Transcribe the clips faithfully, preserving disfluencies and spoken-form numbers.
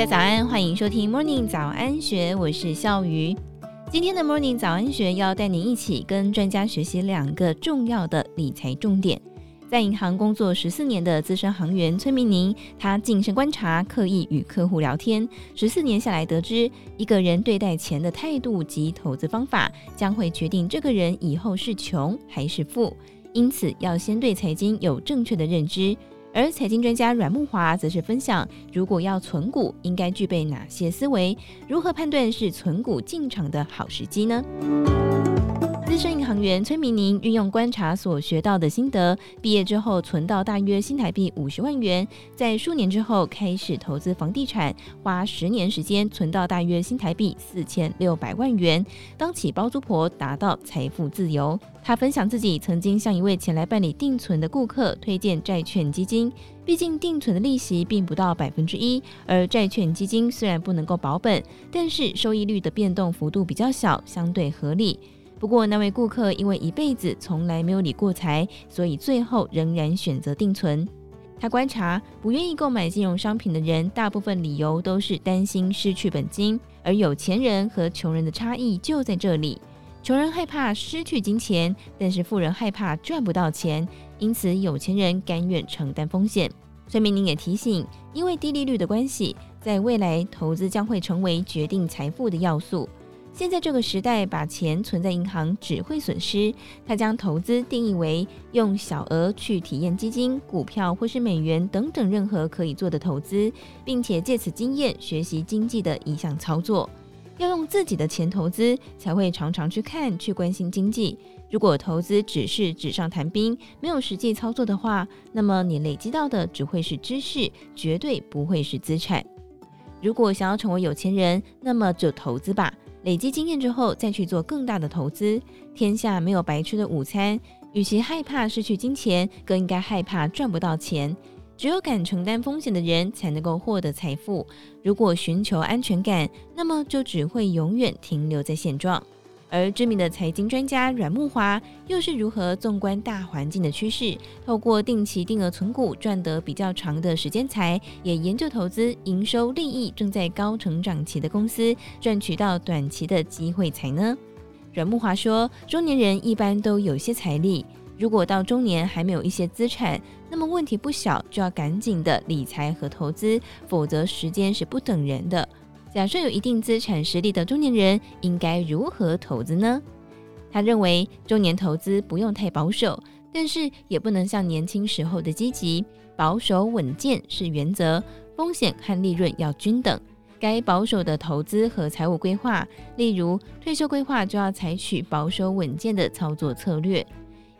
家早安，欢迎收听 Morning 早安学，我是笑瑜。今天的 Morning 早安学要带您一起跟专家学习两个重要的理财重点。在银行工作十四年的资深行员崔明宁，他谨慎观察，刻意与客户聊天，十四年下来得知，一个人对待钱的态度及投资方法，将会决定这个人以后是穷还是富。因此，要先对财经有正确的认知。而财经专家阮慕华则是分享，如果要存股，应该具备哪些思维？如何判断是存股进场的好时机呢？资深银行员崔明宁运用观察所学到的心得，毕业之后存到大约新台币五十万元，在数年之后开始投资房地产，花十年时间存到大约新台币四千六百万元，当起包租婆，达到财富自由。他分享自己曾经向一位前来办理定存的顾客推荐债券基金，毕竟定存的利息并不到百分之一，而债券基金虽然不能够保本，但是收益率的变动幅度比较小，相对合理。不过那位顾客因为一辈子从来没有理过财，所以最后仍然选择定存。他观察，不愿意购买金融商品的人，大部分理由都是担心失去本金，而有钱人和穷人的差异就在这里。穷人害怕失去金钱，但是富人害怕赚不到钱，因此有钱人甘愿承担风险。崔明宁也提醒，因为低利率的关系，在未来投资将会成为决定财富的要素。现在这个时代，把钱存在银行只会损失。他将投资定义为用小额去体验基金、股票或是美元等等任何可以做的投资，并且借此经验学习经济的一项操作。要用自己的钱投资，才会常常去看、去关心经济。如果投资只是纸上谈兵，没有实际操作的话，那么你累积到的只会是知识，绝对不会是资产。如果想要成为有钱人，那么就投资吧。累积经验之后，再去做更大的投资。天下没有白吃的午餐，与其害怕失去金钱，更应该害怕赚不到钱。只有敢承担风险的人，才能够获得财富。如果寻求安全感，那么就只会永远停留在现状。而知名的财经专家阮慕华又是如何纵观大环境的趋势，透过定期定额存股赚得比较长的时间财，也研究投资营收利益正在高成长期的公司，赚取到短期的机会财呢？阮慕华说，中年人一般都有些财力，如果到中年还没有一些资产，那么问题不小，就要赶紧的理财和投资，否则时间是不等人的。假设有一定资产实力的中年人应该如何投资呢？他认为中年投资不用太保守，但是也不能像年轻时候的积极，保守稳健是原则，风险和利润要均等。该保守的投资和财务规划，例如退休规划就要采取保守稳健的操作策略。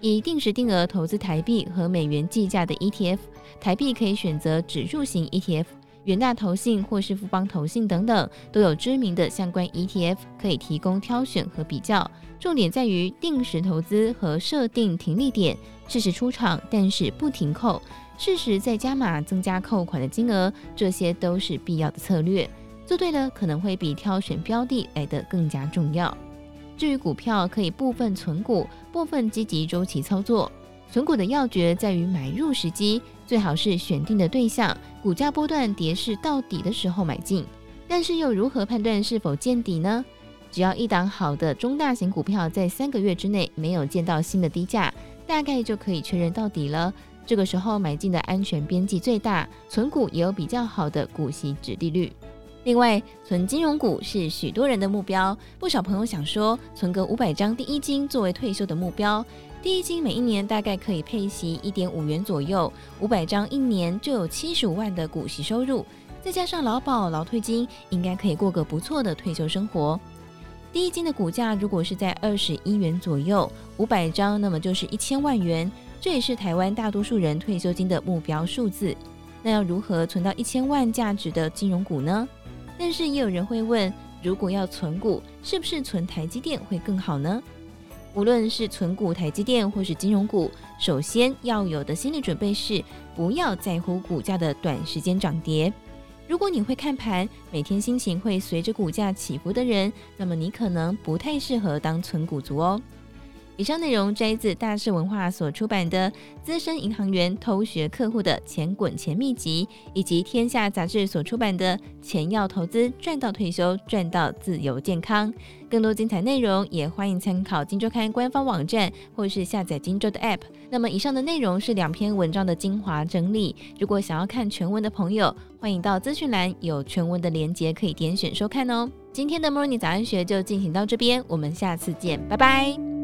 以定时定额投资台币和美元计价的 E T F， 台币可以选择指数型 E T F，元大投信或是富邦投信等等，都有知名的相关 E T F 可以提供挑选和比较。重点在于定时投资和设定停利点，适时出场但是不停扣，适时再加码增加扣款的金额，这些都是必要的策略。做对了，可能会比挑选标的来得更加重要。至于股票，可以部分存股，部分积极周期操作。存股的要诀在于买入时机，最好是选定的对象，股价波段跌势到底的时候买进。但是又如何判断是否见底呢？只要一档好的中大型股票在三个月之内没有见到新的低价，大概就可以确认到底了。这个时候买进的安全边际最大，存股也有比较好的股息殖利率。另外，存金融股是许多人的目标，不少朋友想说，存个五百张第一金作为退休的目标。第一金每一年大概可以配息 一点五 元左右，五百张一年就有七十五万的股息收入，再加上劳保、劳退金，应该可以过个不错的退休生活。第一金的股价如果是在二十一元左右，五百张那么就是一千万元，这也是台湾大多数人退休金的目标数字。那要如何存到一千万价值的金融股呢？但是也有人会问，如果要存股，是不是存台积电会更好呢？无论是存股台积电或是金融股，首先要有的心理准备是，不要在乎股价的短时间涨跌。如果你会看盘，每天心情会随着股价起伏的人，那么你可能不太适合当存股族哦。以上内容摘自大是文化所出版的《资深银行员偷学客户的钱滚钱秘籍》，以及天下杂志所出版的《钱要投资，赚到退休，赚到自由健康》。更多精彩内容也欢迎参考《今周刊》官方网站，或是下载《今周》的 App。 那么以上的内容是两篇文章的精华整理，如果想要看全文的朋友，欢迎到资讯栏有全文的连结可以点选收看哦。今天的Morning早安学就进行到这边，我们下次见，拜拜。